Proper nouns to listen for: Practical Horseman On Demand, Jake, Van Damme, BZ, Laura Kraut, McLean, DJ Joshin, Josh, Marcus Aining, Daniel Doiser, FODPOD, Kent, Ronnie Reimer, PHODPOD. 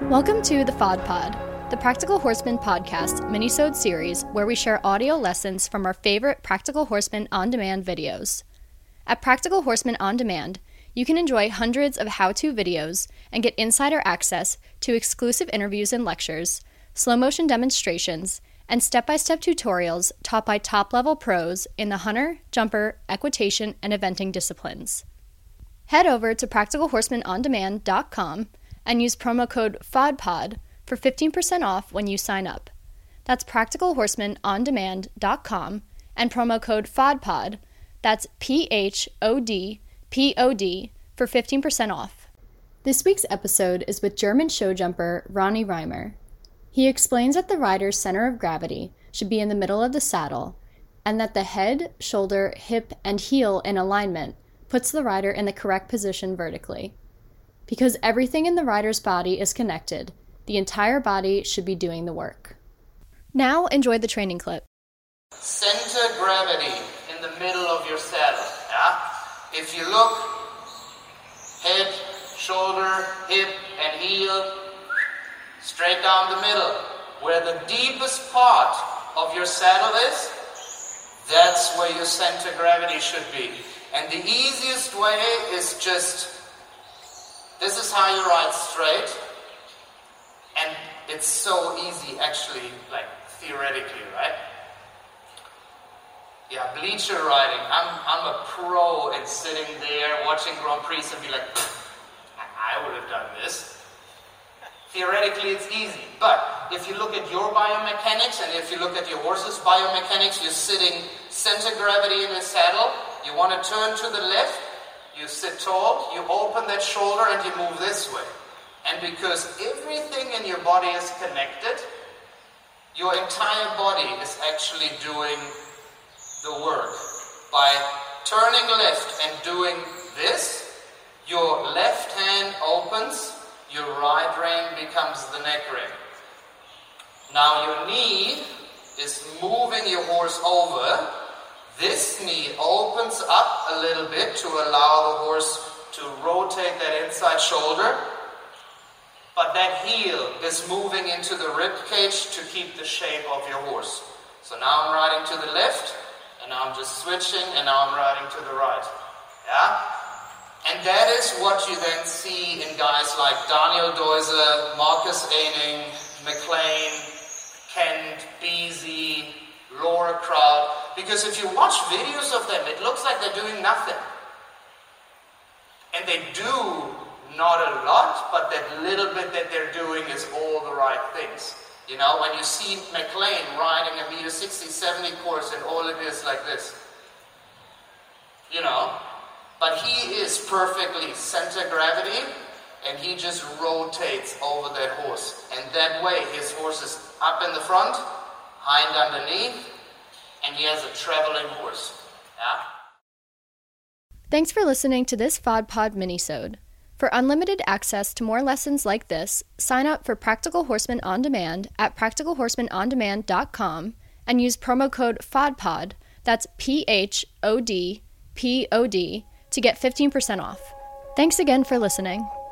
Welcome to the FODPOD, the Practical Horseman podcast minisode series where we share audio lessons from our favorite Practical Horseman On Demand videos. At Practical Horseman On Demand, you can enjoy hundreds of how-to videos and get insider access to exclusive interviews and lectures, slow-motion demonstrations, and step-by-step tutorials taught by top-level pros in the hunter, jumper, equitation, and eventing disciplines. Head over to practicalhorsemanondemand.com and use promo code FODPOD for 15% off when you sign up. That's practicalhorsemanondemand.com and promo code FODPOD, that's PHODPOD, for 15% off. This week's episode is with German show jumper Ronnie Reimer. He explains that the rider's center of gravity should be in the middle of the saddle and that the head, shoulder, hip, and heel in alignment puts the rider in the correct position vertically. Because everything in the rider's body is connected, the entire body should be doing the work. Now enjoy the training clip. Center gravity in the middle of your saddle. Yeah? If you look, head, shoulder, hip, and heel, straight down the middle. Where the deepest part of your saddle is, that's where your center gravity should be. And the easiest way is just... this is how you ride straight, and it's so easy actually, like theoretically, right? Yeah, bleacher riding. I'm a pro in sitting there watching Grand Prix and be like, I would have done this. Theoretically it's easy, but if you look at your biomechanics and if you look at your horse's biomechanics, you're sitting center gravity in the saddle, you want to turn to the left, you sit tall, you open that shoulder and you move this way. And because everything in your body is connected, your entire body is actually doing the work. By turning left and doing this, your left hand opens, your right rein becomes the neck rein. Now your knee is moving your horse over. This knee opens up a little bit to allow the horse to rotate that inside shoulder, but that heel is moving into the rib cage to keep the shape of your horse. So now I'm riding to the left, and now I'm just switching, and now I'm riding to the right. Yeah? And that is what you then see in guys like Daniel Doiser, Marcus Aining, McLean, Kent, BZ, Laura Kraut. Because if you watch videos of them, it looks like they're doing nothing. And they do not a lot, but that little bit that they're doing is all the right things. You know, when you see McLean riding a meter 60, 70 course and all it is like this. You know, but he is perfectly center gravity and he just rotates over that horse. And that way his horse is up in the front, hind underneath, and he has a traveling horse. Yeah? Thanks for listening to this FODPOD minisode. For unlimited access to more lessons like this, sign up for Practical Horseman On Demand at practicalhorsemanondemand.com and use promo code FODPOD, that's PHODPOD, to get 15% off. Thanks again for listening.